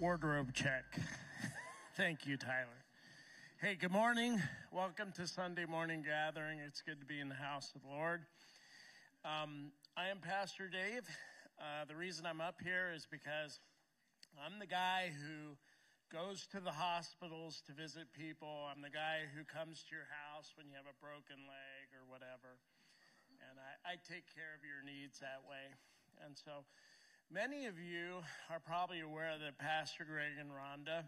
wardrobe check. Thank you, Tyler. Hey, good morning. Welcome to Sunday morning gathering. It's good to be in the house of the Lord. I am Pastor Dave. The reason I'm up here is because I'm the guy who goes to the hospitals to visit people. I'm the guy who comes to your house when you have a broken leg or whatever. And I take care of your needs that way. And so many of you are probably aware that Pastor Greg and Rhonda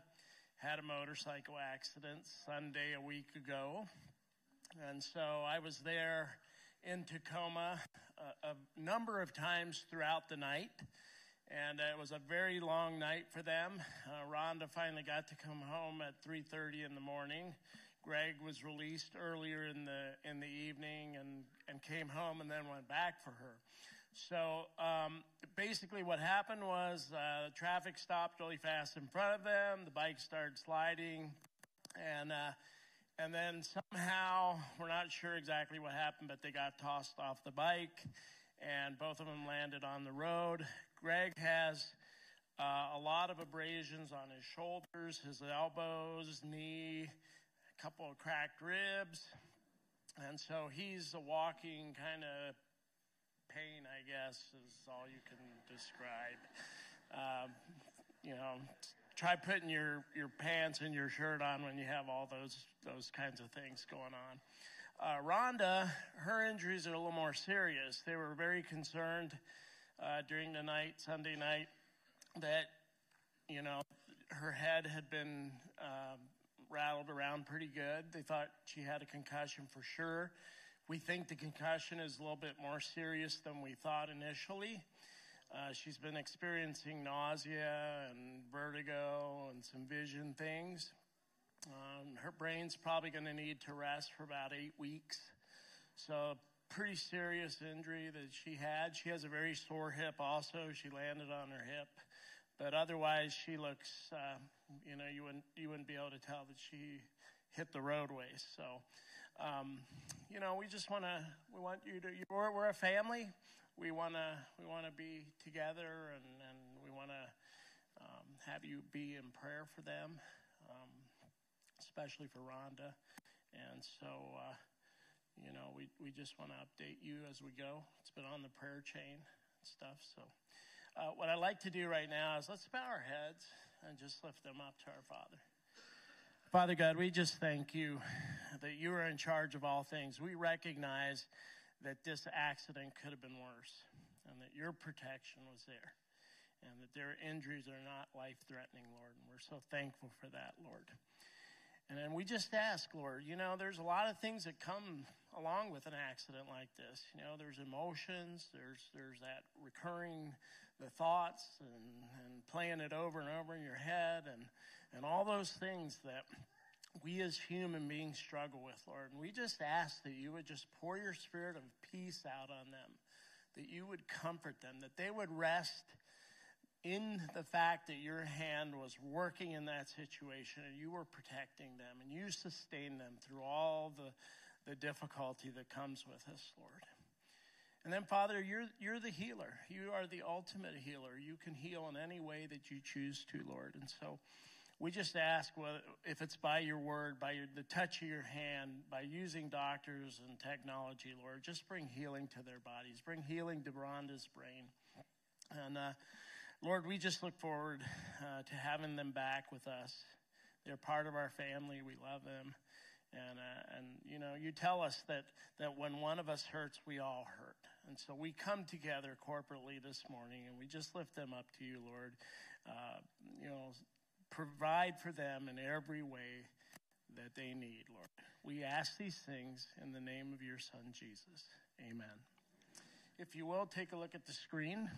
had a motorcycle accident Sunday a week ago. And so I was there in Tacoma a number of times throughout the night. And it was a very long night for them. Rhonda finally got to come home at 3:30 in the morning. Greg was released earlier in the evening and came home and then went back for her. So basically what happened was traffic stopped really fast in front of them. The bike started sliding. And then somehow, we're not sure exactly what happened, but they got tossed off the bike. And both of them landed on the road. Greg has a lot of abrasions on his shoulders, his elbows, knee, a couple of cracked ribs. And so he's a walking kind of pain, I guess, is all you can describe. You know, try putting your pants and your shirt on when you have all those kinds of things going on. Rhonda, her injuries are a little more serious. They were very concerned during the night, Sunday night, that, you know, her head had been rattled around pretty good. They thought she had a concussion for sure. We think the concussion is a little bit more serious than we thought initially. She's been experiencing nausea and vertigo and some vision things. Her brain's probably going to need to rest for about 8 weeks. So pretty serious injury that she had. She has a very sore hip also. She landed on her hip. But otherwise, she looks, you know, you wouldn't be able to tell that she hit the roadways. So, you know, we want you to, we're a family. We want to be together and we want to have you be in prayer for them. Especially for Rhonda. And so, you know, we just want to update you as we go. It's been on the prayer chain and stuff. So what I'd like to do right now is let's bow our heads and just lift them up to our Father. Father God, we just thank you that you are in charge of all things. We recognize that this accident could have been worse and that your protection was there and that their injuries are not life-threatening, Lord. And we're so thankful for that, Lord. And we just ask, Lord, you know, there's a lot of things that come along with an accident like this. You know, there's emotions, there's that recurring, the thoughts and playing it over and over in your head and all those things that we as human beings struggle with, Lord. And we just ask that you would just pour your spirit of peace out on them, that you would comfort them, that they would rest in the fact that your hand was working in that situation and you were protecting them and you sustained them through all the difficulty that comes with us, Lord. And then, Father, you're the healer. You are the ultimate healer. You can heal in any way that you choose to, Lord. And so we just ask, well, if it's by your word, by the touch of your hand, by using doctors and technology, Lord, just bring healing to their bodies. Bring healing to Rhonda's brain. And, Lord, we just look forward to having them back with us. They're part of our family. We love them. And you know, you tell us that when one of us hurts, we all hurt. And so we come together corporately this morning, and we just lift them up to you, Lord. You know, provide for them in every way that they need, Lord. We ask these things in the name of your Son, Jesus. Amen. If you will, take a look at the screen.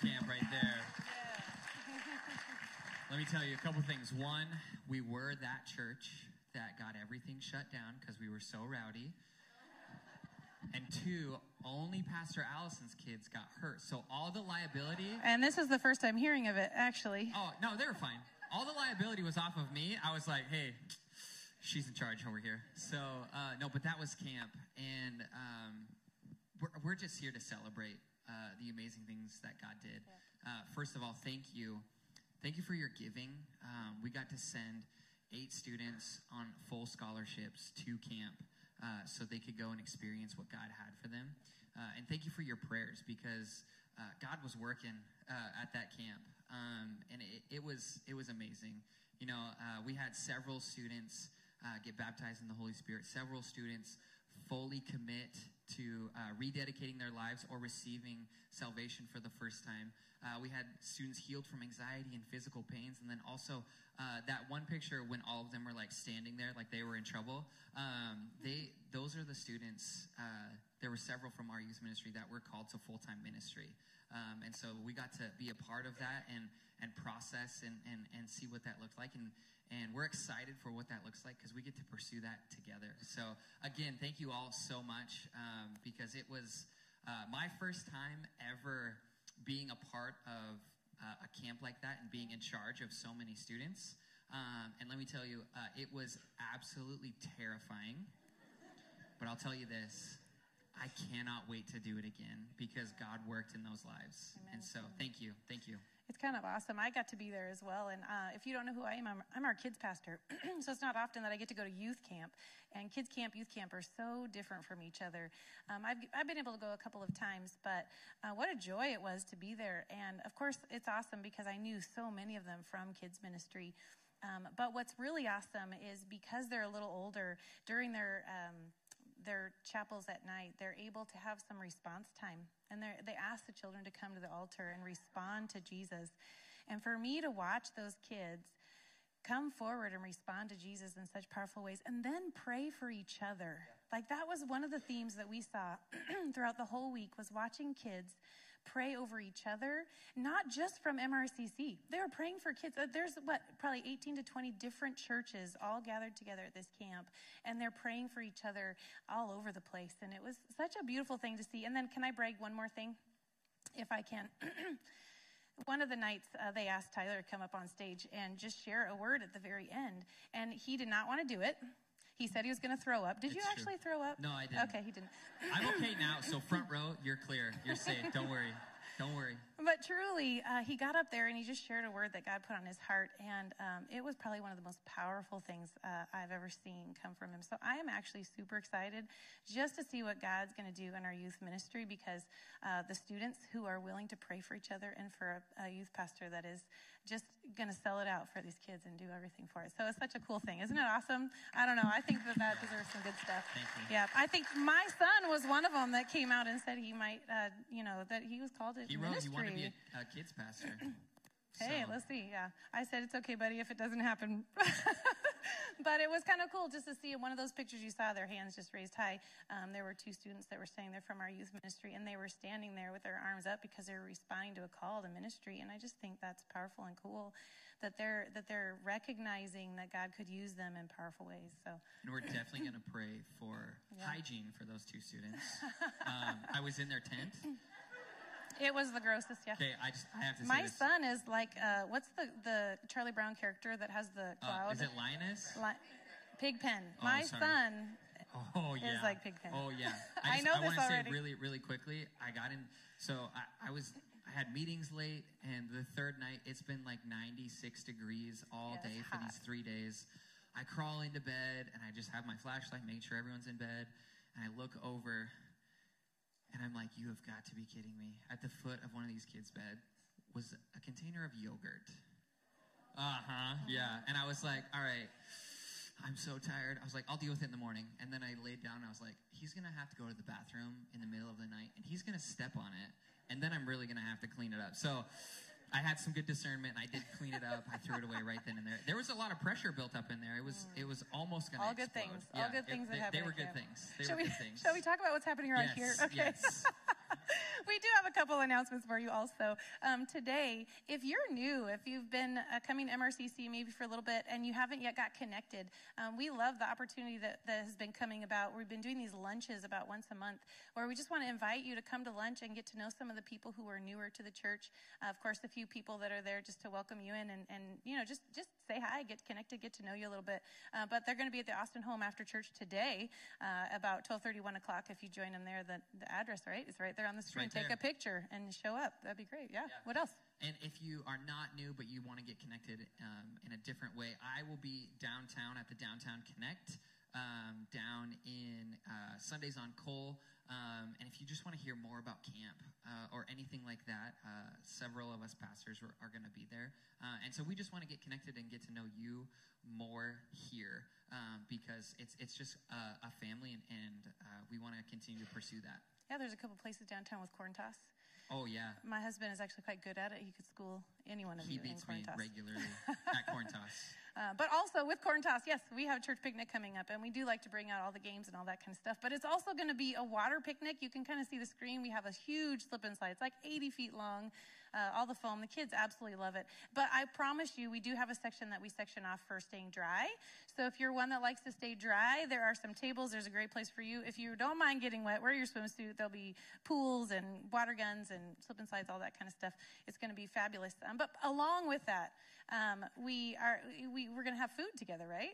summer camp right there. Let me tell you a couple things. One, we were that church that got everything shut down because we were so rowdy. And two, only Pastor Allison's kids got hurt. So all the liability. And this is the first time hearing of it, actually. Oh, no, they were fine. All the liability was off of me. I was like, hey, she's in charge over here. So, no, but that was camp. And we're just here to celebrate the amazing things that God did. First of all, thank you. Thank you for your giving. We got to send 8 students on full scholarships to camp. So they could go and experience what God had for them. And thank you for your prayers, because God was working at that camp. And it was amazing. You know, we had several students get baptized in the Holy Spirit, several students fully commit to rededicating their lives or receiving salvation for the first time. We had students healed from anxiety and physical pains, and then also that one picture when all of them were like standing there like they were in trouble. Those are the students. There were several from our youth ministry that were called to full-time ministry. And so we got to be a part of that and process and see what that looked like. And we're excited for what that looks like because we get to pursue that together. So, again, thank you all so much because it was my first time ever being a part of a camp like that and being in charge of so many students. And let me tell you, it was absolutely terrifying. But I'll tell you this. I cannot wait to do it again because God worked in those lives. Amen. And so thank you. Thank you. It's kind of awesome. I got to be there as well. And if you don't know who I am, I'm our kids pastor. So it's not often that I get to go to youth camp. And kids camp, youth camp are so different from each other. I've been able to go a couple of times, but what a joy it was to be there. And, of course, it's awesome because I knew so many of them from kids ministry. But what's really awesome is because they're a little older, during their chapels at night, they're able to have some response time. And they ask the children to come to the altar and respond to Jesus. And for me to watch those kids come forward and respond to Jesus in such powerful ways and then pray for each other. Like that was one of the themes that we saw throughout the whole week was watching kids pray over each other, not just from MRCC. They were praying for kids. There's probably 18 to 20 different churches all gathered together at this camp, and they're praying for each other all over the place. And it was such a beautiful thing to see. And then can I brag one more thing, if I can? One of the nights, they asked Tyler to come up on stage and just share a word at the very end, and he did not want to do it. He said he was going to throw up. Did you actually throw up? No, I didn't. Okay, he didn't. I'm okay now, so front row, you're clear. You're safe. Don't worry. Don't worry. But truly, he got up there and he just shared a word that God put on his heart, and it was probably one of the most powerful things I've ever seen come from him. So I am actually super excited just to see what God's going to do in our youth ministry because the students who are willing to pray for each other and for a youth pastor that is just going to sell it out for these kids and do everything for it. So it's such a cool thing. Isn't it awesome? I don't know. I think that deserves some good stuff. Thank you. Yeah. I think my son was one of them that came out and said he might, that he was called to ministry. He wanted to be a kids pastor. Hey, so. Let's see. Yeah. I said, it's okay, buddy, if it doesn't happen. But it was kind of cool just to see in one of those pictures you saw, their hands just raised high. There were 2 students that were standing there from our youth ministry, and they were standing there with their arms up because they were responding to a call to ministry. And I just think that's powerful and cool that they're recognizing that God could use them in powerful ways. So, and we're definitely going to pray for hygiene for those 2 students. I was in their tent. It was the grossest, yeah. Okay, I have to say my son is like, what's the Charlie Brown character that has the cloud? Is it Linus? Pigpen. Oh, my son is like Pigpen. Oh, yeah. I know this already. I want to say really, really quickly, I got in, so I had meetings late, and the third night, it's been like 96 degrees all day for these 3 days. I crawl into bed, and I just have my flashlight, make sure everyone's in bed, and I look over. And I'm like, you have got to be kidding me. At the foot of one of these kids' bed was a container of yogurt. Yeah. And I was like, all right, I'm so tired. I was like, I'll deal with it in the morning. And then I laid down and I was like, he's going to have to go to the bathroom in the middle of the night. And he's going to step on it. And then I'm really going to have to clean it up. So I had some good discernment. I did clean it up. I threw it away right then and there. There was a lot of pressure built up in there. It was almost going to explode. All good things that happened. They were good things. Shall we talk about what's happening right here? Okay. Yes. We do have a couple announcements for you also. Today, if you're new, if you've been coming to MRCC maybe for a little bit and you haven't yet got connected, we love the opportunity that has been coming about. We've been doing these lunches about once a month where we just want to invite you to come to lunch and get to know some of the people who are newer to the church. Of course, the few people that are there just to welcome you in and you know, just say hi, get connected, get to know you a little bit. But they're going to be at the Austin Home after church today about 12:30, 1 o'clock. If you join them there, the address, right? It's right there on the screen. Take a picture and show up. That'd be great. Yeah. What else? And if you are not new but you want to get connected in a different way, I will be downtown at the Downtown Connect down in Sundays on Cole. And if you just want to hear more about camp or anything like that, several of us pastors are going to be there. And so we just want to get connected and get to know you more here because it's just a family, and we want to continue to pursue that. Yeah, there's a couple places downtown with Corn Toss. Oh, yeah. My husband is actually quite good at it. He could school any one of you in Corn Toss. He beats me regularly at Corn Toss. But also with Corn Toss, yes, we have church picnic coming up, and we do like to bring out all the games and all that kind of stuff. But it's also going to be a water picnic. You can kind of see the screen. We have a huge slip and slide. It's like 80 feet long. All the foam. The kids absolutely love it. But I promise you, we do have a section that we section off for staying dry. So if you're one that likes to stay dry, there are some tables. There's a great place for you. If you don't mind getting wet, wear your swimsuit. There'll be pools and water guns and slip and slides, all that kind of stuff. It's going to be fabulous. But along with that, we're going to have food together, right?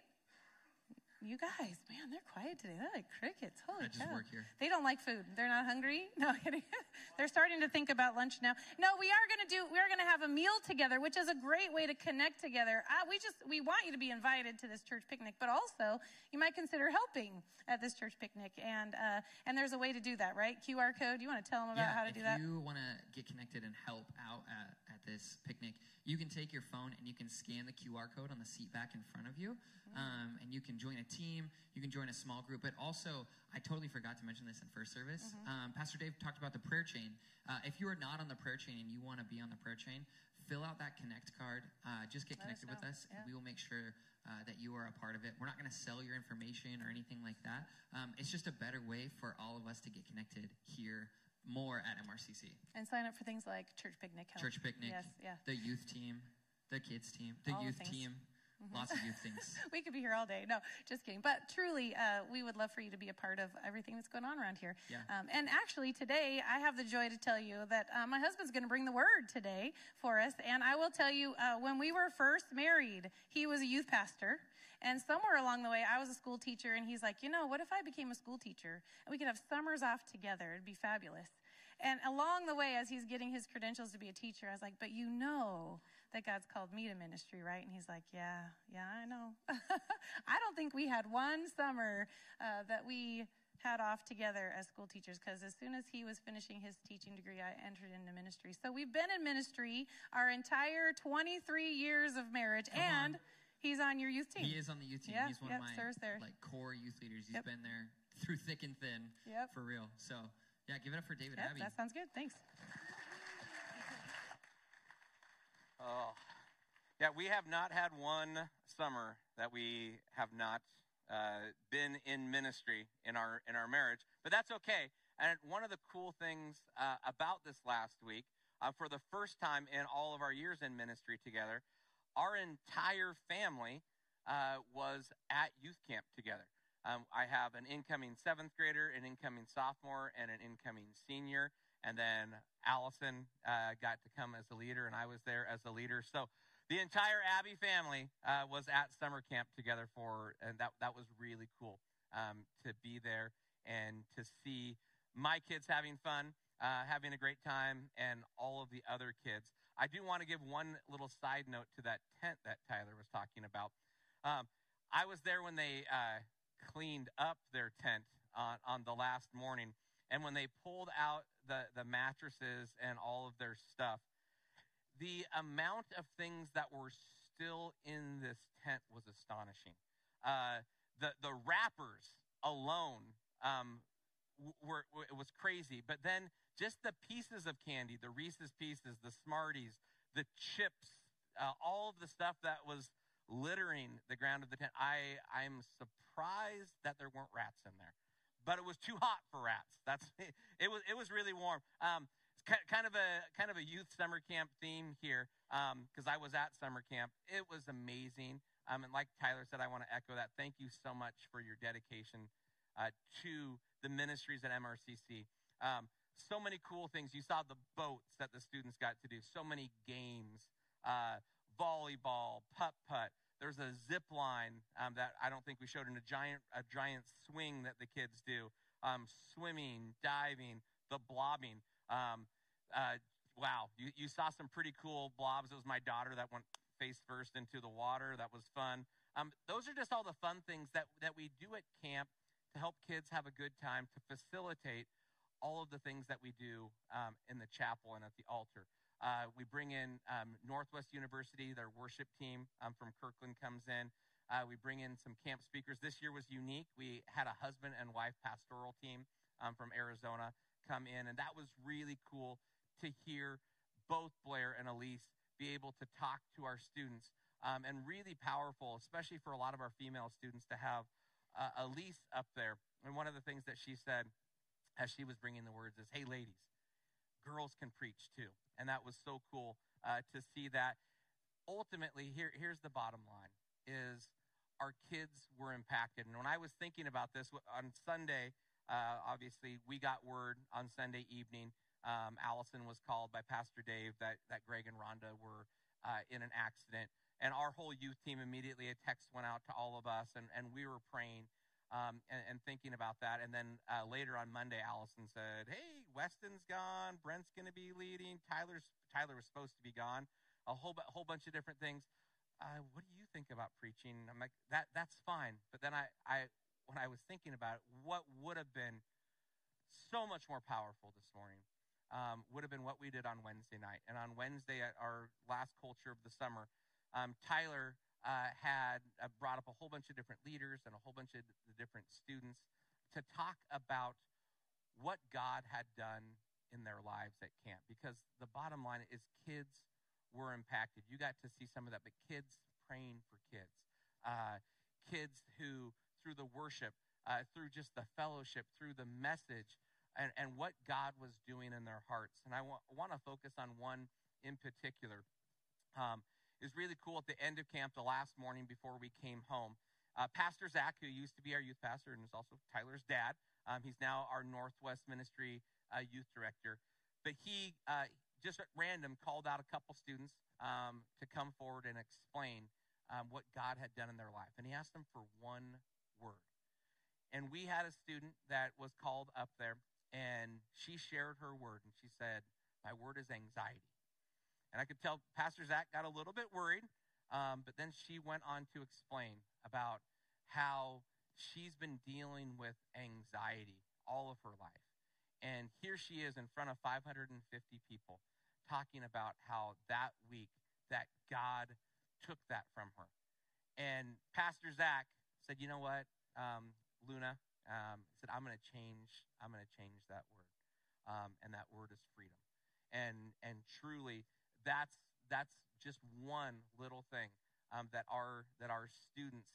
You guys, man, they're quiet today. They're like crickets. Holy cow. I just work here. They don't like food. They're not hungry. No, they're starting to think about lunch now. No, we are going to have a meal together, which is a great way to connect together. We want you to be invited to this church picnic, but also you might consider helping at this church picnic. And there's a way to do that, right? QR code. You want to tell them about how to do that? If you want to get connected and help out at this picnic, you can take your phone and you can scan the QR code on the seat back in front of you. And you can join a team, you can join a small group, but also, I totally forgot to mention this in first service, Pastor Dave talked about the prayer chain. If you are not on the prayer chain and you want to be on the prayer chain, fill out that Connect card, just get connected with us, and we will make sure that you are a part of it. We're not going to sell your information or anything like that. It's just a better way for all of us to get connected here more at MRCC. And sign up for things like church picnic. Church picnic, yes, yeah. The youth team, the kids team, the all youth team. Lots of youth things. We could be here all day. No, just kidding. But truly, we would love for you to be a part of everything that's going on around here. Yeah. And actually, today, I have the joy to tell you that my husband's going to bring the word today for us. And I will tell you, when we were first married, he was a youth pastor. And somewhere along the way, I was a school teacher. And he's like, you know, what if I became a school teacher? And we could have summers off together. It'd be fabulous. And along the way, as he's getting his credentials to be a teacher, I was like, but you know that God's called me to ministry, right? And he's like, yeah, I know. I don't think we had one summer that we had off together as school teachers, because as soon as he was finishing his teaching degree, I entered into ministry. So we've been in ministry our entire 23 years of marriage. Come on. He's on your youth team. He is on the youth team. Yeah, he's one of my core youth leaders. He's been there through thick and thin for real. So yeah, give it up for David Abbey. That sounds good. Thanks. Oh, yeah, we have not had one summer that we have not been in ministry in our marriage, but that's okay. And one of the cool things about this last week, for the first time in all of our years in ministry together, our entire family was at youth camp together. I have an incoming 7th grader, an incoming sophomore, and an incoming senior. And then Allison got to come as a leader, and I was there as a leader. So the entire Abbey family was at summer camp together and that was really cool to be there and to see my kids having fun, having a great time, and all of the other kids. I do want to give one little side note to that tent that Tyler was talking about. I was there when they cleaned up their tent on the last morning, and when they pulled out the mattresses and all of their stuff, the amount of things that were still in this tent was astonishing. The wrappers alone it was crazy. But then just the pieces of candy, the Reese's Pieces, the Smarties, the chips, all of the stuff that was littering the ground of the tent. I'm surprised that there weren't rats in there. But it was too hot for rats. It was really warm. kind of a youth summer camp theme here, because I was at summer camp. It was amazing. And like Tyler said, I want to echo that. Thank you so much for your dedication to the ministries at MRCC. So many cool things. You saw the boats that the students got to do. So many games, volleyball, putt-putt. There's a zip line that I don't think we showed, in a giant swing that the kids do. Swimming, diving, the blobbing. Wow, you saw some pretty cool blobs. It was my daughter that went face first into the water. That was fun. Those are just all the fun things that we do at camp to help kids have a good time, to facilitate all of the things that we do in the chapel and at the altar. We bring in Northwest University, their worship team from Kirkland comes in. We bring in some camp speakers. This year was unique. We had a husband and wife pastoral team from Arizona come in, and that was really cool to hear both Blair and Elise be able to talk to our students, and really powerful, especially for a lot of our female students, to have Elise up there. And one of the things that she said as she was bringing the words is, hey, ladies, girls can preach too. And that was so cool to see that. Ultimately, here's the bottom line, is our kids were impacted. And when I was thinking about this on Sunday, obviously we got word on Sunday evening. Allison was called by Pastor Dave that Greg and Rhonda were in an accident. And our whole youth team, immediately a text went out to all of us, and we were praying and thinking about that. And then later on Monday, Allison said, hey, Weston's gone, Brent's going to be leading, Tyler was supposed to be gone, a whole bunch of different things. What do you think about preaching? I'm like, that's fine. But then I when I was thinking about it, what would have been so much more powerful this morning would have been what we did on Wednesday night. And on Wednesday, at our last culture of the summer, Tyler had brought up a whole bunch of different leaders and a whole bunch of different students to talk about what God had done in their lives at camp. Because the bottom line is kids were impacted. You got to see some of that, but kids praying for kids. Kids who, through the worship, through just the fellowship, through the message, and what God was doing in their hearts. And I want to focus on one in particular. It was really cool at the end of camp, the last morning before we came home. Pastor Zach, who used to be our youth pastor and is also Tyler's dad, he's now our Northwest Ministry youth director. But he just at random called out a couple students to come forward and explain what God had done in their life. And he asked them for one word. And we had a student that was called up there, and she shared her word. And she said, my word is anxiety. And I could tell Pastor Zach got a little bit worried, but then she went on to explain about how she's been dealing with anxiety all of her life. And here she is in front of 550 people talking about how that week that God took that from her. And Pastor Zach said, you know what, Luna, said, I'm going to change that word. And that word is freedom. And truly, that's just one little thing that our students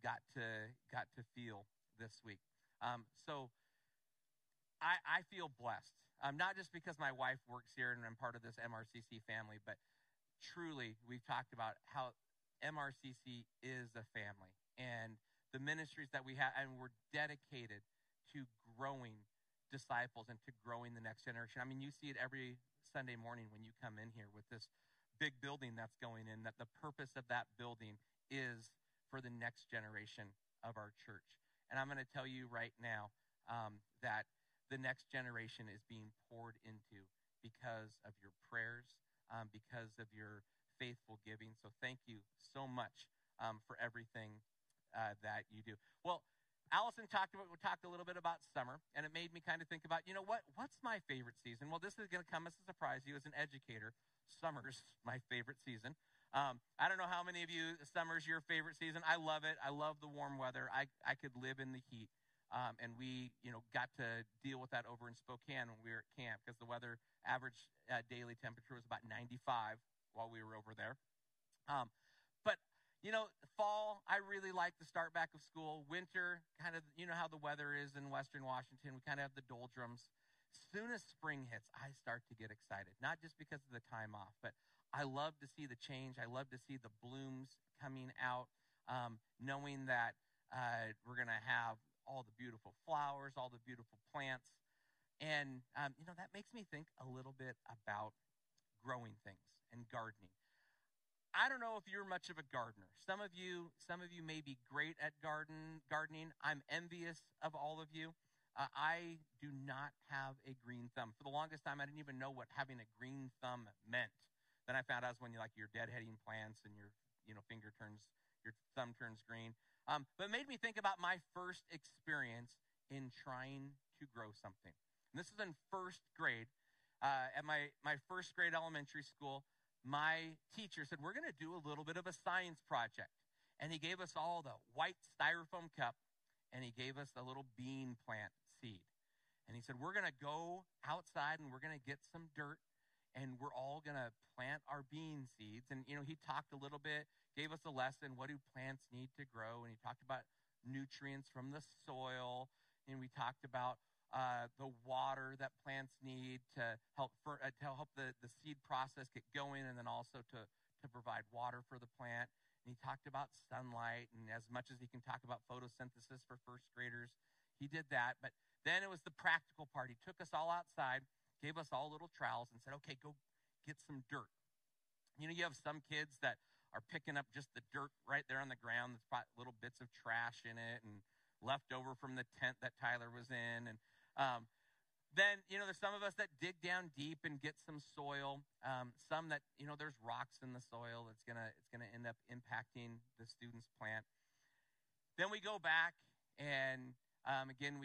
got to feel this week. So I feel blessed, not just because my wife works here and I'm part of this MRCC family, but truly we've talked about how MRCC is a family and the ministries that we have, and we're dedicated to growing disciples and to growing the next generation. I mean, you see it every Sunday morning when you come in here with this big building that's going in, that the purpose of that building is for the next generation of our church. And I'm going to tell you right now that the next generation is being poured into because of your prayers, because of your faithful giving. So thank you so much for everything that you do. Well, Allison talked a little bit about summer, and it made me kind of think about, you know, what's my favorite season? Well, this is going to come as a surprise to you as an educator. Summer's my favorite season. I don't know how many of you, summer's your favorite season. I love it. I love the warm weather. I could live in the heat, and we, you know, got to deal with that over in Spokane when we were at camp, because the weather average daily temperature was about 95 while we were over there. You know, fall, I really like the start back of school. Winter, kind of, you know how the weather is in Western Washington. We kind of have the doldrums. Soon as spring hits, I start to get excited, not just because of the time off, but I love to see the change. I love to see the blooms coming out, knowing that we're going to have all the beautiful flowers, all the beautiful plants. And, you know, that makes me think a little bit about growing things and gardening. I don't know if you're much of a gardener. Some of you may be great at gardening. I'm envious of all of you. I do not have a green thumb. For the longest time, I didn't even know what having a green thumb meant. Then I found out when you like you're deadheading plants and your finger turns, your thumb turns green. But it made me think about my first experience in trying to grow something. And this was in first grade at my first grade elementary school. My teacher said, we're going to do a little bit of a science project. And he gave us all the white styrofoam cup, and he gave us a little bean plant seed. And he said, we're going to go outside, and we're going to get some dirt, and we're all going to plant our bean seeds. And, you know, he talked a little bit, gave us a lesson, what do plants need to grow? And he talked about nutrients from the soil, and we talked about the water that plants need to help the seed process get going, and then also to provide water for the plant. And he talked about sunlight, and as much as he can talk about photosynthesis for first graders, he did that. But then it was the practical part. He took us all outside, gave us all little trowels, and said, okay, go get some dirt. You know, you have some kids that are picking up just the dirt right there on the ground. There's probably little bits of trash in it and left over from the tent that Tyler was in. And then, you know, there's some of us that dig down deep and get some soil, some that, you know, there's rocks in the soil that's going to end up impacting the student's plant. Then we go back and, again,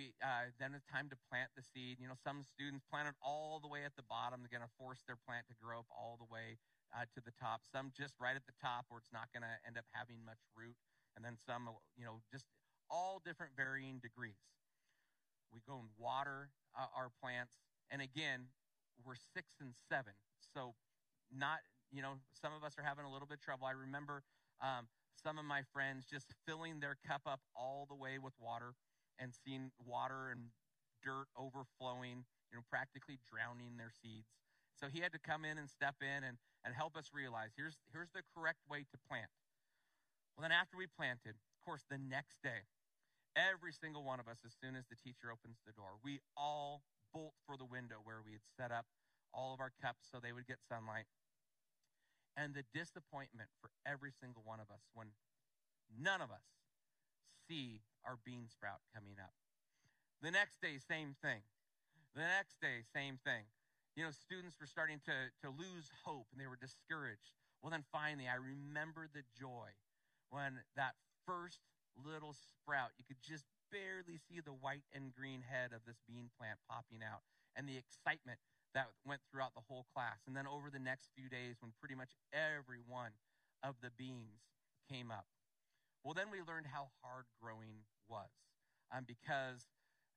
then it's time to plant the seed. You know, some students plant it all the way at the bottom. They're going to force their plant to grow up all the way to the top. Some just right at the top where it's not going to end up having much root. And then some, you know, just all different varying degrees. We go and water our plants. And again, we're 6 and 7. So not, you know, some of us are having a little bit of trouble. I remember some of my friends just filling their cup up all the way with water and seeing water and dirt overflowing, you know, practically drowning their seeds. So he had to come in and step in and help us realize here's the correct way to plant. Well, then after we planted, of course, the next day, every single one of us, as soon as the teacher opens the door, we all bolt for the window where we had set up all of our cups so they would get sunlight. And the disappointment for every single one of us when none of us see our bean sprout coming up. The next day, same thing. The next day, same thing. You know, students were starting to lose hope and they were discouraged. Well, then finally, I remember the joy when that first little sprout, you could just barely see the white and green head of this bean plant popping out, and the excitement that went throughout the whole class. And then over the next few days, when pretty much every one of the beans came up. Well, then we learned how hard growing was, because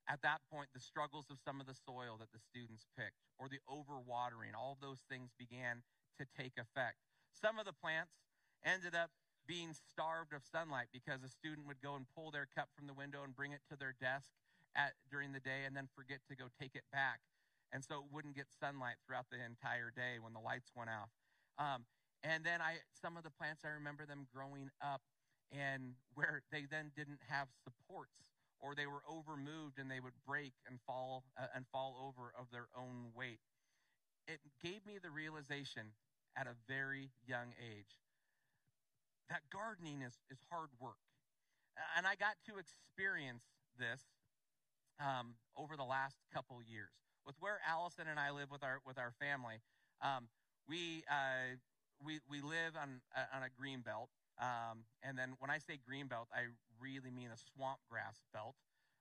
at that point, the struggles of some of the soil that the students picked, or the overwatering, all of those things began to take effect. Some of the plants ended up being starved of sunlight because a student would go and pull their cup from the window and bring it to their desk during the day and then forget to go take it back. And so it wouldn't get sunlight throughout the entire day when the lights went off. And then some of the plants, I remember them growing up and where they then didn't have supports, or they were overmoved and they would break and fall over of their own weight. It gave me the realization at a very young age that gardening is hard work. And I got to experience this over the last couple years. With where Allison and I live with our family, we live on a green belt. And then when I say green belt, I really mean a swamp grass belt.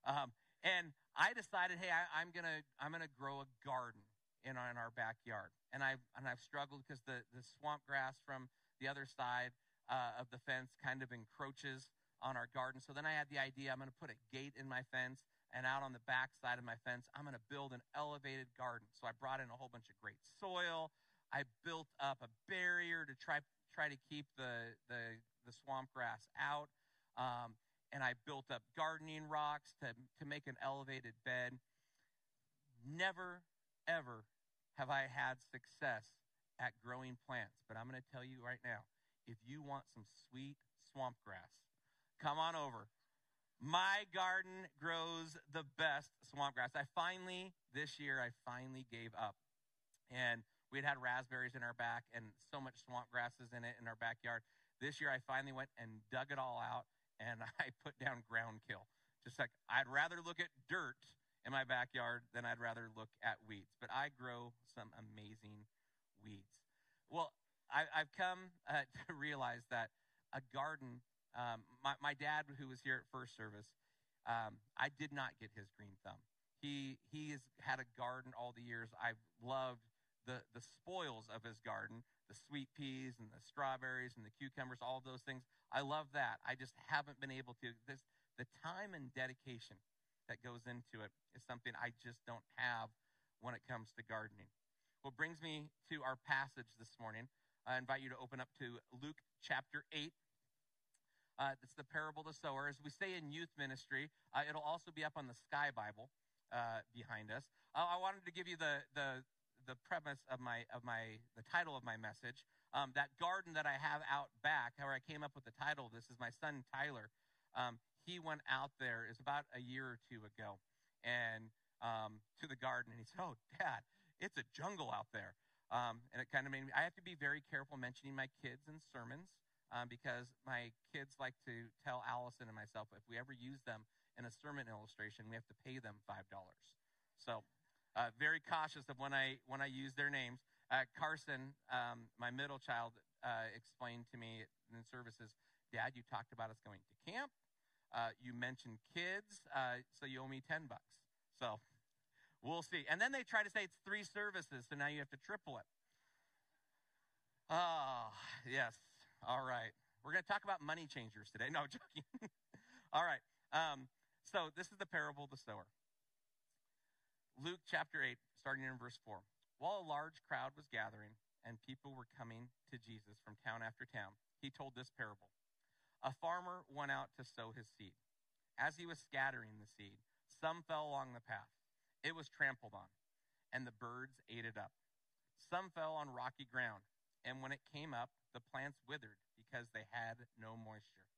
And I decided, hey, I'm gonna grow a garden in our backyard. And I've struggled because the swamp grass from the other side of the fence kind of encroaches on our garden. So then I had the idea, I'm going to put a gate in my fence, and out on the back side of my fence, I'm going to build an elevated garden. So I brought in a whole bunch of great soil. I built up a barrier to try to keep the swamp grass out. And I built up gardening rocks to make an elevated bed. Never, ever have I had success at growing plants. But I'm going to tell you right now, if you want some sweet swamp grass, come on over. My garden grows the best swamp grass. This year I finally gave up. And we'd had raspberries in our back and so much swamp grasses in it in our backyard. This year I finally went and dug it all out, and I put down groundkill. Just like I'd rather look at dirt in my backyard than I'd rather look at weeds. But I grow some amazing weeds. Well, I've come to realize that a garden, my dad, who was here at first service, I did not get his green thumb. He has had a garden all the years. I've loved the spoils of his garden, the sweet peas and the strawberries and the cucumbers, all those things. I love that. I just haven't been able to. The time and dedication that goes into it is something I just don't have when it comes to gardening. Well, it brings me to our passage this morning. I invite you to open up to Luke chapter 8. It's the parable of the sower. As we say in youth ministry, it'll also be up on the Sky Bible behind us. I wanted to give you the premise of the title of my message. That garden that I have out back, however I came up with the title of this, is my son Tyler. He went out there, it was about a year or two ago, and to the garden, and he said, "Oh, Dad, it's a jungle out there." And it kind of made me, I have to be very careful mentioning my kids in sermons because my kids like to tell Allison and myself, if we ever use them in a sermon illustration, we have to pay them $5. So very cautious of when I use their names. Carson, my middle child, explained to me in services, "Dad, you talked about us going to camp. You mentioned kids, so you owe me $10. So we'll see. And then they try to say it's 3 services, so now you have to triple it. Oh, yes. All right. We're going to talk about money changers today. No, I'm joking. All right. So this is the parable of the sower. Luke chapter 8, starting in verse 4. While a large crowd was gathering and people were coming to Jesus from town after town, he told this parable. A farmer went out to sow his seed. As he was scattering the seed, some fell along the path. It was trampled on, and the birds ate it up. Some fell on rocky ground, and when it came up, the plants withered because they had no moisture.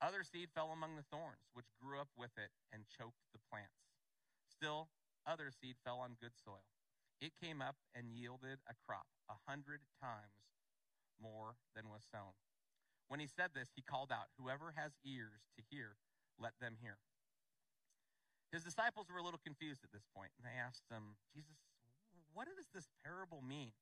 Other seed fell among the thorns, which grew up with it and choked the plants. Still, other seed fell on good soil. It came up and yielded a crop 100 times more than was sown. When he said this, he called out, "Whoever has ears to hear, let them hear." His disciples were a little confused at this point, and they asked him, "Jesus, what does this parable mean?"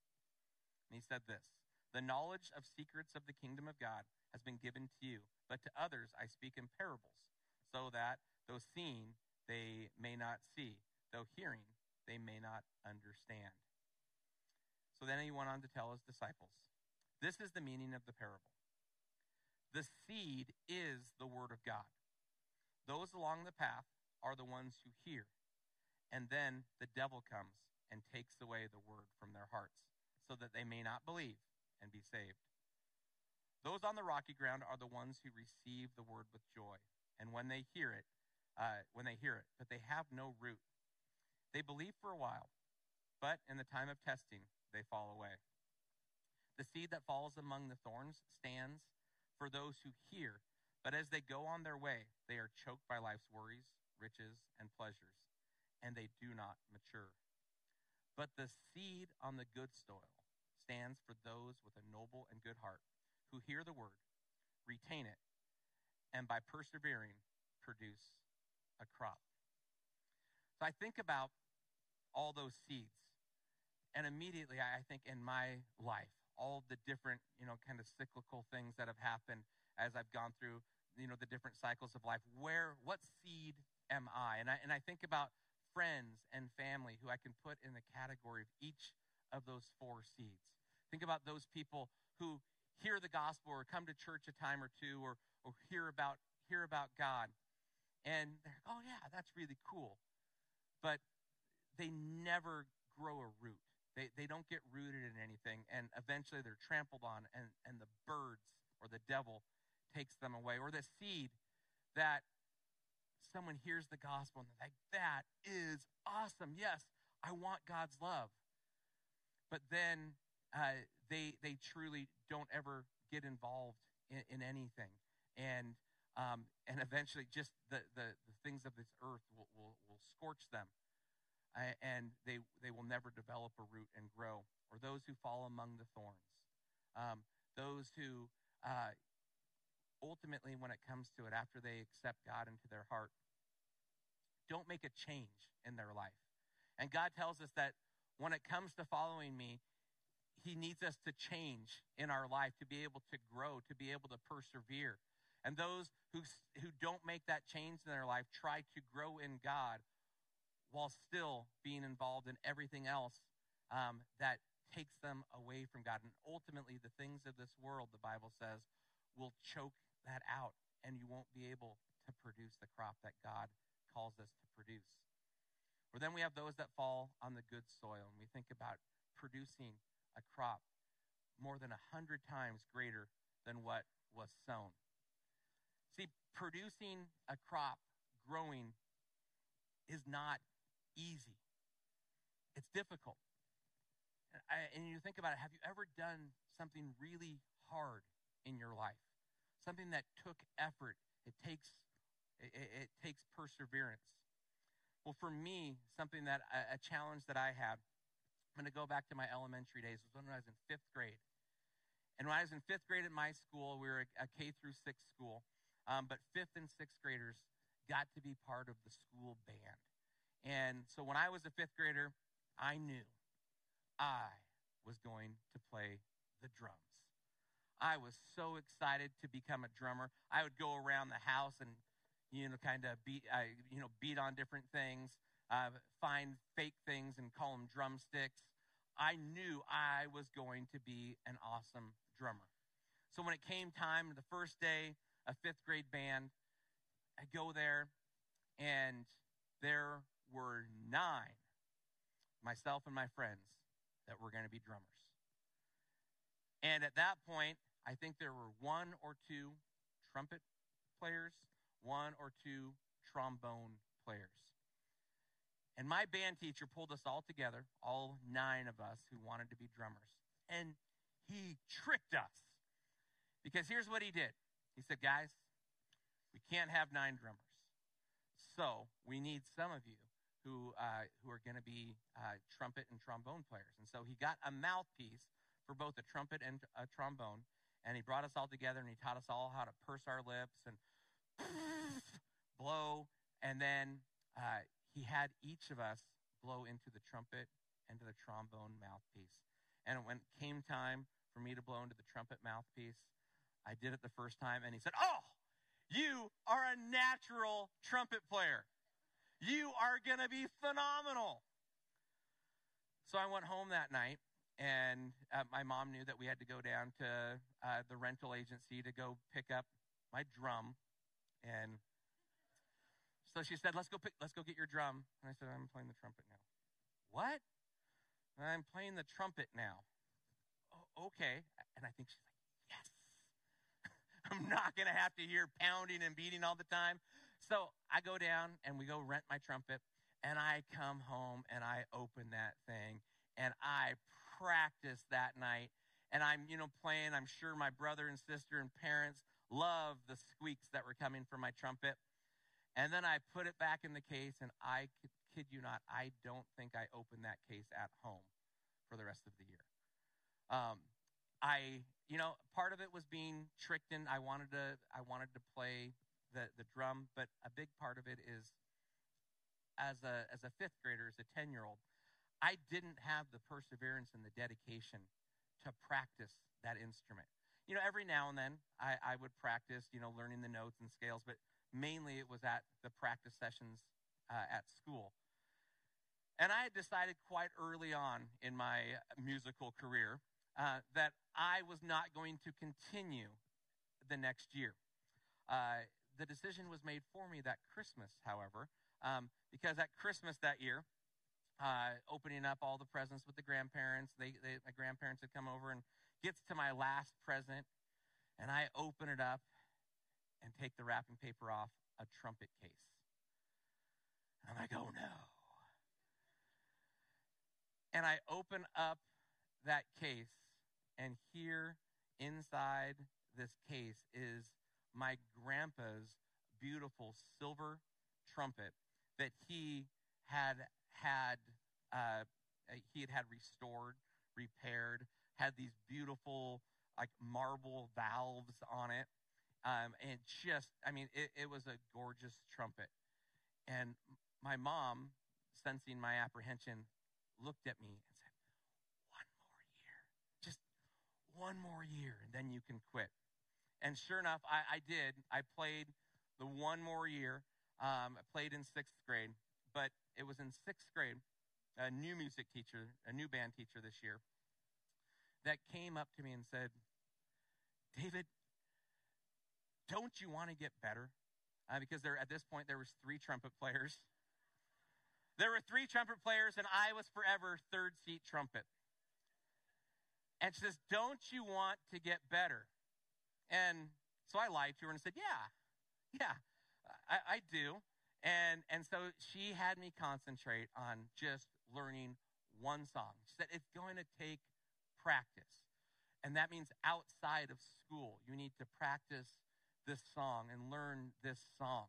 And he said this, "The knowledge of secrets of the kingdom of God has been given to you, but to others I speak in parables, so that though seeing, they may not see, though hearing, they may not understand." So then he went on to tell his disciples, "This is the meaning of the parable. The seed is the word of God. Those along the path are the ones who hear, and then the devil comes and takes away the word from their hearts, so that they may not believe and be saved. Those on the rocky ground are the ones who receive the word with joy, and when they hear it, but they have no root. They believe for a while, but in the time of testing, they fall away. The seed that falls among the thorns stands for those who hear, but as they go on their way, they are choked by life's worries, riches, and pleasures, and they do not mature. But the seed on the good soil stands for those with a noble and good heart who hear the word, retain it, and by persevering, produce a crop." So I think about all those seeds, and immediately I think in my life, all the different, kind of cyclical things that have happened as I've gone through, the different cycles of life. What seed am I? And I think about friends and family who I can put in the category of each of those 4 seeds. Think about those people who hear the gospel or come to church a time or two or hear about God. And they're, "Oh yeah, that's really cool." But they never grow a root. They don't get rooted in anything, and eventually they're trampled on, and the birds or the devil takes them away. Or the seed that someone hears the gospel and they're like, that is awesome. Yes, I want God's love. But then they truly don't ever get involved in anything. And eventually just the things of this earth will scorch them. And they will never develop a root and grow. Or those who fall among the thorns. Those who ultimately, when it comes to it, after they accept God into their heart, don't make a change in their life. And God tells us that when it comes to following me, he needs us to change in our life, to be able to grow, to be able to persevere. And those who don't make that change in their life try to grow in God while still being involved in everything else that takes them away from God. And ultimately, the things of this world, the Bible says, will choke that out, and you won't be able to produce the crop that God calls us to produce. Or then we have those that fall on the good soil, and we think about producing a crop more than 100 times greater than what was sown. See, producing a crop, growing, is not easy. It's difficult. And you think about it, have you ever done something really hard in your life? Something that took effort. It takes perseverance. Well, for me, something that a challenge that I had, I'm going to go back to my elementary days, was when I was in 5th grade. And when I was in 5th grade at my school, we were a K through 6 school, but 5th and 6th graders got to be part of the school band. And so when I was a 5th grader, I knew I was going to play the drums. I was so excited to become a drummer. I would go around the house and, kind of beat on different things, find fake things and call them drumsticks. I knew I was going to be an awesome drummer. So when it came time, the first day, a 5th grade band, I go there, and there were 9, myself and my friends, that were going to be drummers. And at that point, I think there were 1 or 2 trumpet players, 1 or 2 trombone players. And my band teacher pulled us all together, all 9 of us who wanted to be drummers. And he tricked us. Because here's what he did. He said, guys, we can't have 9 drummers. So we need some of you who are going to be trumpet and trombone players. And so he got a mouthpiece for both a trumpet and a trombone, and he brought us all together, and he taught us all how to purse our lips and blow, and then he had each of us blow into the trumpet and to the trombone mouthpiece. And when it came time for me to blow into the trumpet mouthpiece, I did it the first time, and he said, oh, you are a natural trumpet player. You are going to be phenomenal. So I went home that night, and my mom knew that we had to go down to the rental agency to go pick up my drum. And so she said, let's go get your drum. And I said, I'm playing the trumpet now. What? I'm playing the trumpet now. Oh, okay. And I think she's like, yes. I'm not going to have to hear pounding and beating all the time. So I go down, and we go rent my trumpet, and I come home, and I open that thing, and I practice that night, and I'm, playing. I'm sure my brother and sister and parents loved the squeaks that were coming from my trumpet. And then I put it back in the case, and I kid you not, I don't think I opened that case at home for the rest of the year. Part of it was being tricked in. I wanted to play the drum, but a big part of it is, as a 5th grader, as a 10-year-old, I didn't have the perseverance and the dedication to practice that instrument. Every now and then I would practice, learning the notes and scales, but mainly it was at the practice sessions at school. And I had decided quite early on in my musical career that I was not going to continue the next year. The decision was made for me that Christmas, however, because at Christmas that year, opening up all the presents with the grandparents, my grandparents had come over, and gets to my last present, and I open it up and take the wrapping paper off a trumpet case. I'm like, oh no. And I open up that case, and here inside this case is my grandpa's beautiful silver trumpet that he had restored, repaired, had these beautiful like marble valves on it, and just, I mean, it was a gorgeous trumpet. And my mom, sensing my apprehension, looked at me and said, "One more year, just one more year, and then you can quit." And sure enough, I did. I played the one more year. I played in sixth grade, but it was in sixth grade, a new music teacher, a new band teacher this year, that came up to me and said, "David, don't you want to get better?" Because at this point, there was three trumpet players. There were three trumpet players, and I was forever third seat trumpet. And she says, "Don't you want to get better?" And so I lied to her and said, yeah, I do. And so she had me concentrate on just learning one song. She said, "It's going to take practice. And that means outside of school, you need to practice this song and learn this song."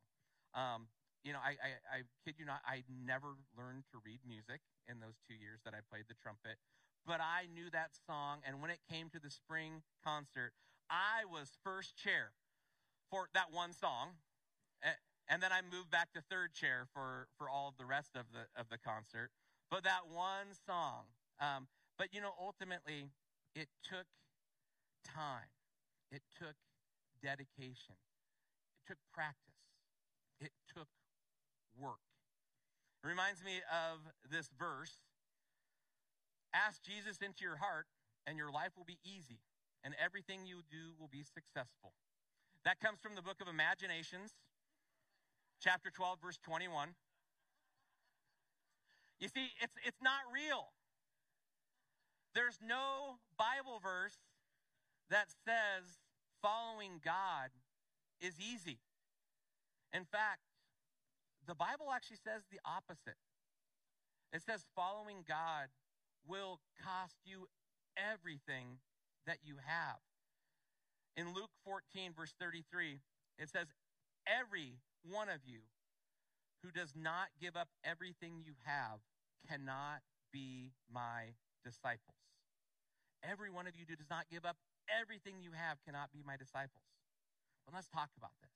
You know, I kid you not, I never learned to read music in those 2 years that I played the trumpet. But I knew that song, and when it came to the spring concert, I was first chair for that one song, and then I moved back to third chair for all of the rest of the concert. But that one song, but you know, ultimately, it took time, it took dedication, it took practice, it took work. It reminds me of this verse: "Ask Jesus into your heart, and your life will be easy, and everything you do will be successful." That comes from the book of Imaginations, chapter 12, verse 21. You see, it's not real. There's no Bible verse that says following God is easy. In fact, the Bible actually says the opposite. It says following God will cost you everything that you have. In Luke 14, verse 33, it says, "Every one of you who does not give up everything you have cannot be my disciples." Every one of you who does not give up everything you have cannot be my disciples. Well, let's talk about this.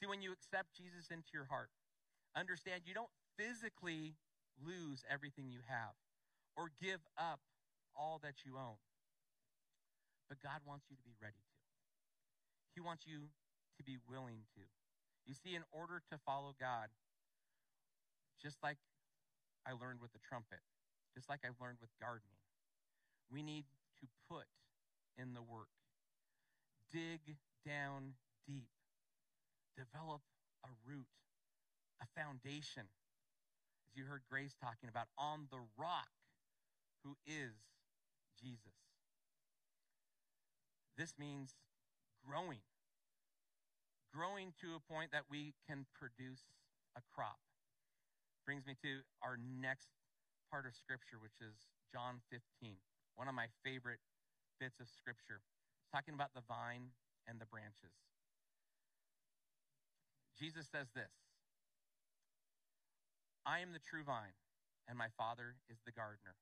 See, when you accept Jesus into your heart, understand you don't physically lose everything you have or give up all that you own. But God wants you to be ready to. He wants you to be willing to. You see, in order to follow God, just like I learned with the trumpet, just like I've learned with gardening, we need to put in the work. Dig down deep. Develop a root, a foundation. As you heard Grace talking about, on the rock, who is Jesus. This means growing. Growing to a point that we can produce a crop. Brings me to our next part of Scripture, which is John 15. One of my favorite bits of Scripture. It's talking about the vine and the branches. Jesus says this: "I am the true vine, and my Father is the gardener.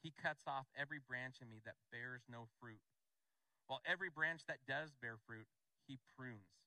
He cuts off every branch in me that bears no fruit, while every branch that does bear fruit, he prunes,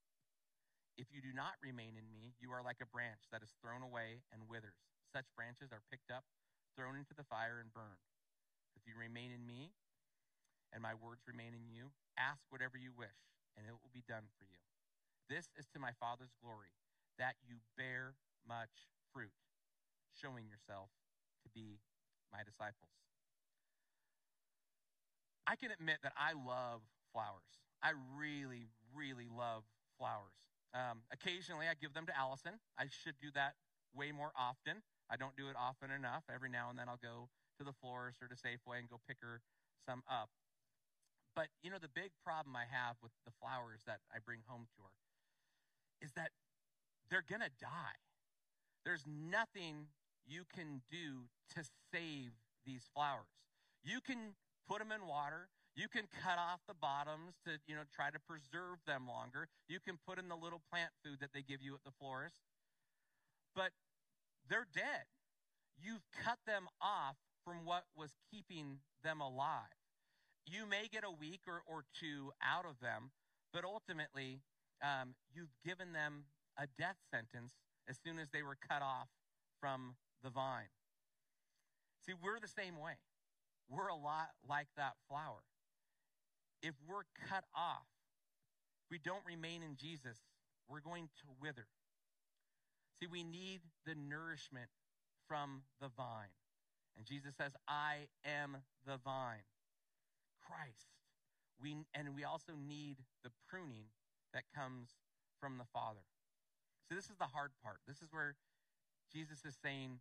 If you do not remain in me, you are like a branch that is thrown away and withers. Such branches are picked up, thrown into the fire, and burned. If you remain in me and my words remain in you, ask whatever you wish, and it will be done for you. This is to my Father's glory, that you bear much fruit, showing yourself to be my disciples. I can admit that I love flowers. I really, really love flowers. Occasionally, I give them to Allison. I should do that way more often. I don't do it often enough. Every now and then I'll go to the florist or to Safeway and go pick her some up. But, you know, the big problem I have with the flowers that I bring home to her is that they're going to die. There's nothing you can do to save these flowers. You can put them in water. You can cut off the bottoms to, you know, try to preserve them longer. You can put in the little plant food that they give you at the florist. But they're dead. You've cut them off from what was keeping them alive. You may get a week or two out of them, but ultimately you've given them a death sentence as soon as they were cut off from the vine. See, we're the same way. We're a lot like that flower. If we're cut off, if we don't remain in Jesus, we're going to wither. See, we need the nourishment from the vine. And Jesus says, I am the vine, Christ. And we also need the pruning that comes from the Father. So this is the hard part. This is where Jesus is saying,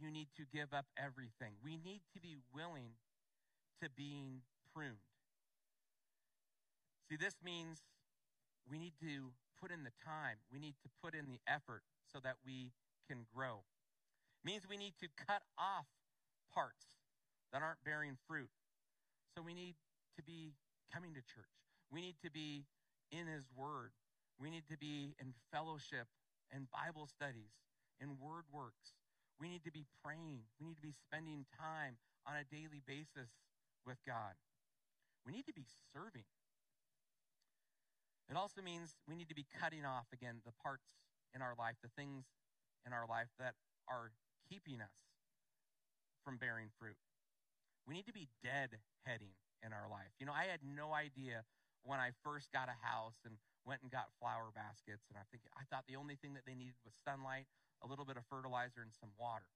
you need to give up everything. We need to be willing to being pruned. See, this means we need to put in the time. We need to put in the effort so that we can grow. It means we need to cut off parts that aren't bearing fruit. So we need to be coming to church. We need to be in His Word. We need to be in fellowship and Bible studies and word works. We need to be praying. We need to be spending time on a daily basis with God. We need to be serving. It also means we need to be cutting off, again, the parts in our life, the things in our life that are keeping us from bearing fruit. We need to be deadheading in our life. You know, I had no idea when I first got a house and went and got flower baskets, and I thought the only thing that they needed was sunlight, a little bit of fertilizer, and some water.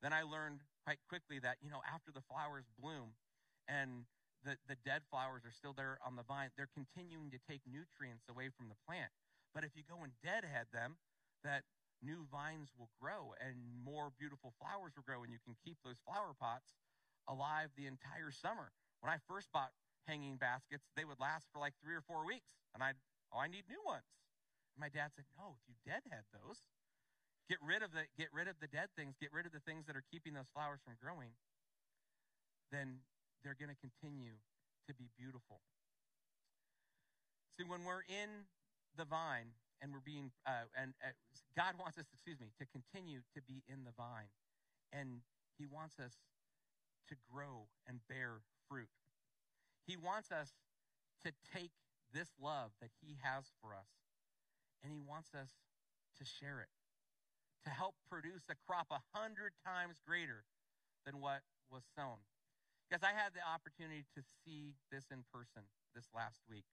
Then I learned quite quickly that, you know, after the flowers bloom and the dead flowers are still there on the vine, they're continuing to take nutrients away from the plant. But if you go and deadhead them, that new vines will grow and more beautiful flowers will grow, and you can keep those flower pots alive the entire summer. When I first bought hanging baskets, they would last for like 3 or 4 weeks, and I need new ones. And my dad said, no, if you deadhead those, get rid of the dead things, get rid of the things that are keeping those flowers from growing, then they're going to continue to be beautiful. See, when we're in the vine and we're being, God wants us, to continue to be in the vine, and He wants us to grow and bear fruit. He wants us to take this love that He has for us, and He wants us to share it, to help produce a crop 100 times greater than what was sown. Because I had the opportunity to see this in person this last week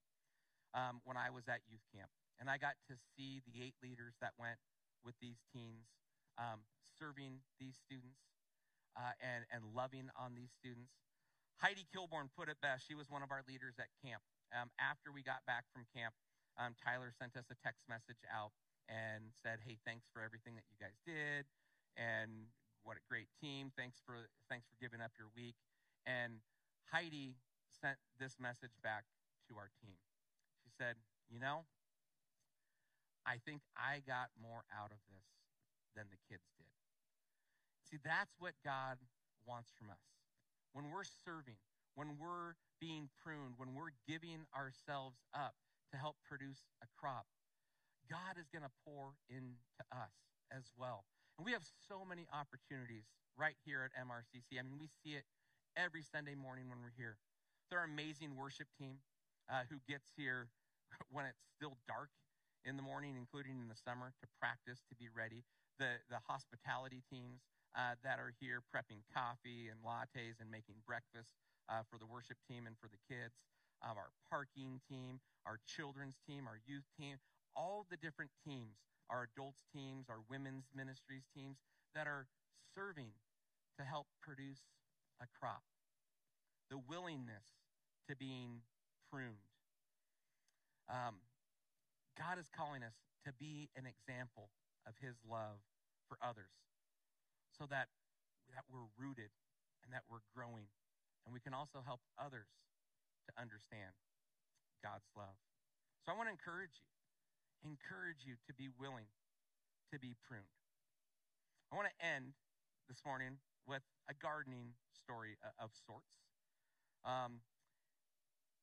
when I was at youth camp. And I got to see the 8 leaders that went with these teens serving these students and loving on these students. Heidi Kilborn put it best. She was one of our leaders at camp. After we got back from camp, Tyler sent us a text message out and said, hey, thanks for everything that you guys did, and what a great team. Thanks for giving up your week. And Heidi sent this message back to our team. She said, you know, I think I got more out of this than the kids did. See, that's what God wants from us. When we're serving, when we're being pruned, when we're giving ourselves up to help produce a crop, God is going to pour into us as well. And we have so many opportunities right here at MRCC. I mean, we see it every Sunday morning when we're here. There are amazing worship team who gets here when it's still dark in the morning, including in the summer, to practice, to be ready. The hospitality teams that are here prepping coffee and lattes and making breakfast for the worship team and for the kids. Our parking team, our children's team, our youth team, all the different teams, our adults teams, our women's ministries teams that are serving to help produce a crop, the willingness to being pruned. God is calling us to be an example of his love for others so that we're rooted and that we're growing, and we can also help others to understand God's love. So I want to encourage you to be willing to be pruned. I want to end this morning with a gardening story of sorts.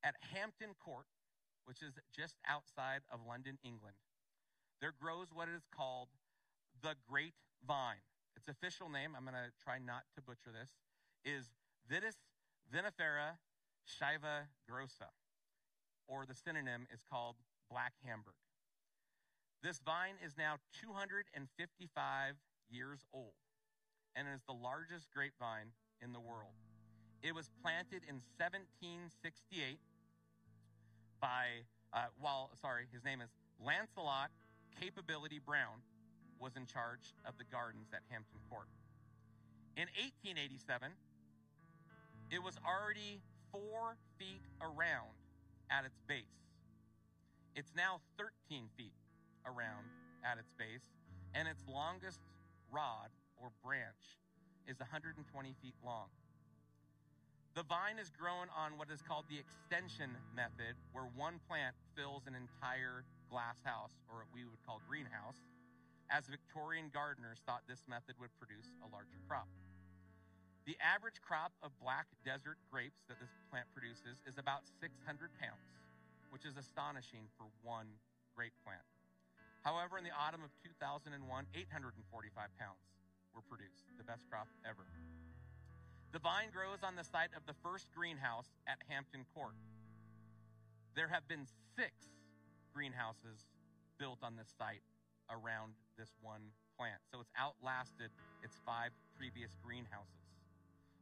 At Hampton Court, which is just outside of London, England, there grows what is called the Great Vine. Its official name, I'm going to try not to butcher this, is Vitis vinifera shiva grossa, or the synonym is called Black Hamburg. This vine is now 255 years old and is the largest grapevine in the world. It was planted in 1768 his name is Lancelot Capability Brown, was in charge of the gardens at Hampton Court. In 1887, it was already 4 feet around at its base. It's now 13 feet around at its base, and its longest rod or branch is 120 feet long. The vine is grown on what is called the extension method, where one plant fills an entire glass house, or what we would call greenhouse, as Victorian gardeners thought this method would produce a larger crop. The average crop of black desert grapes that this plant produces is about 600 pounds, which is astonishing for one grape plant. However, in the autumn of 2001, 845 pounds were produced, the best crop ever. The vine grows on the site of the first greenhouse at Hampton Court. There have been 6 greenhouses built on this site around this one plant, so it's outlasted its 5 previous greenhouses.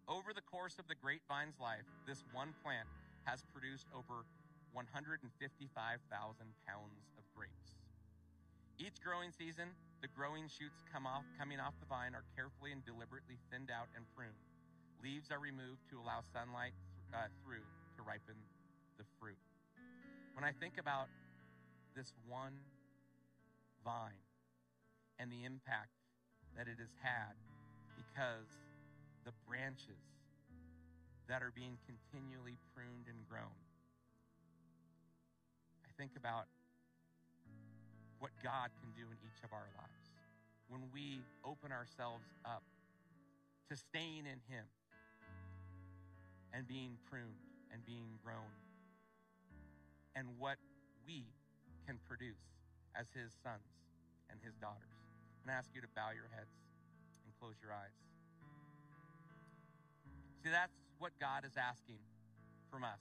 Over the course of the grapevine's life, this one plant has produced over 155,000 pounds of grapes. Each growing season, the growing shoots coming off the vine are carefully and deliberately thinned out and pruned. Leaves are removed to allow sunlight through to ripen the fruit. When I think about this one vine and the impact that it has had, because the branches that are being continually pruned and grown, I think about what God can do in each of our lives when we open ourselves up to staying in him and being pruned and being grown, and what we can produce as his sons and his daughters. And I ask you to bow your heads and close your eyes. See, that's what God is asking from us.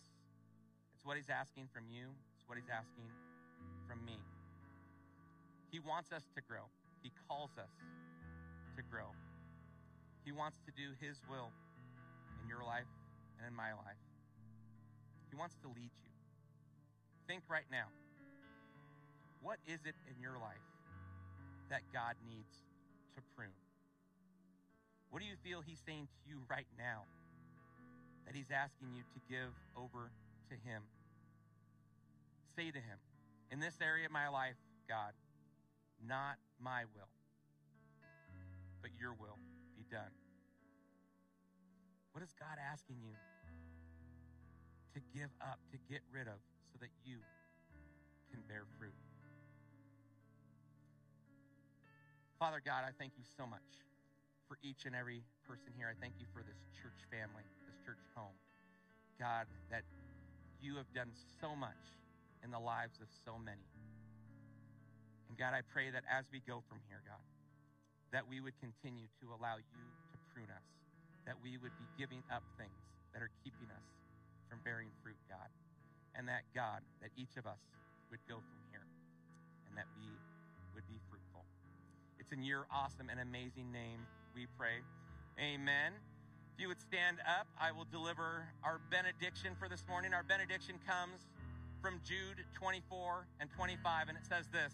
It's what he's asking from you. It's what he's asking from me. He wants us to grow. He calls us to grow. He wants to do his will in your life and in my life. He wants to lead you. Think right now. What is it in your life that God needs to prune? What do you feel he's saying to you right now that he's asking you to give over to him? Say to him, in this area of my life, God, not my will, but your will be done. What is God asking you to give up, to get rid of, so that you can bear fruit? Father God, I thank you so much for each and every person here. I thank you for this church family, this church home. God, that you have done so much in the lives of so many. And God, I pray that as we go from here, God, that we would continue to allow you to prune us, that we would be giving up things that are keeping us from bearing fruit, God, and that, God, that each of us would go from here and that we would be fruitful. It's in your awesome and amazing name we pray. Amen. If you would stand up, I will deliver our benediction for this morning. Our benediction comes from Jude 24 and 25, and it says this: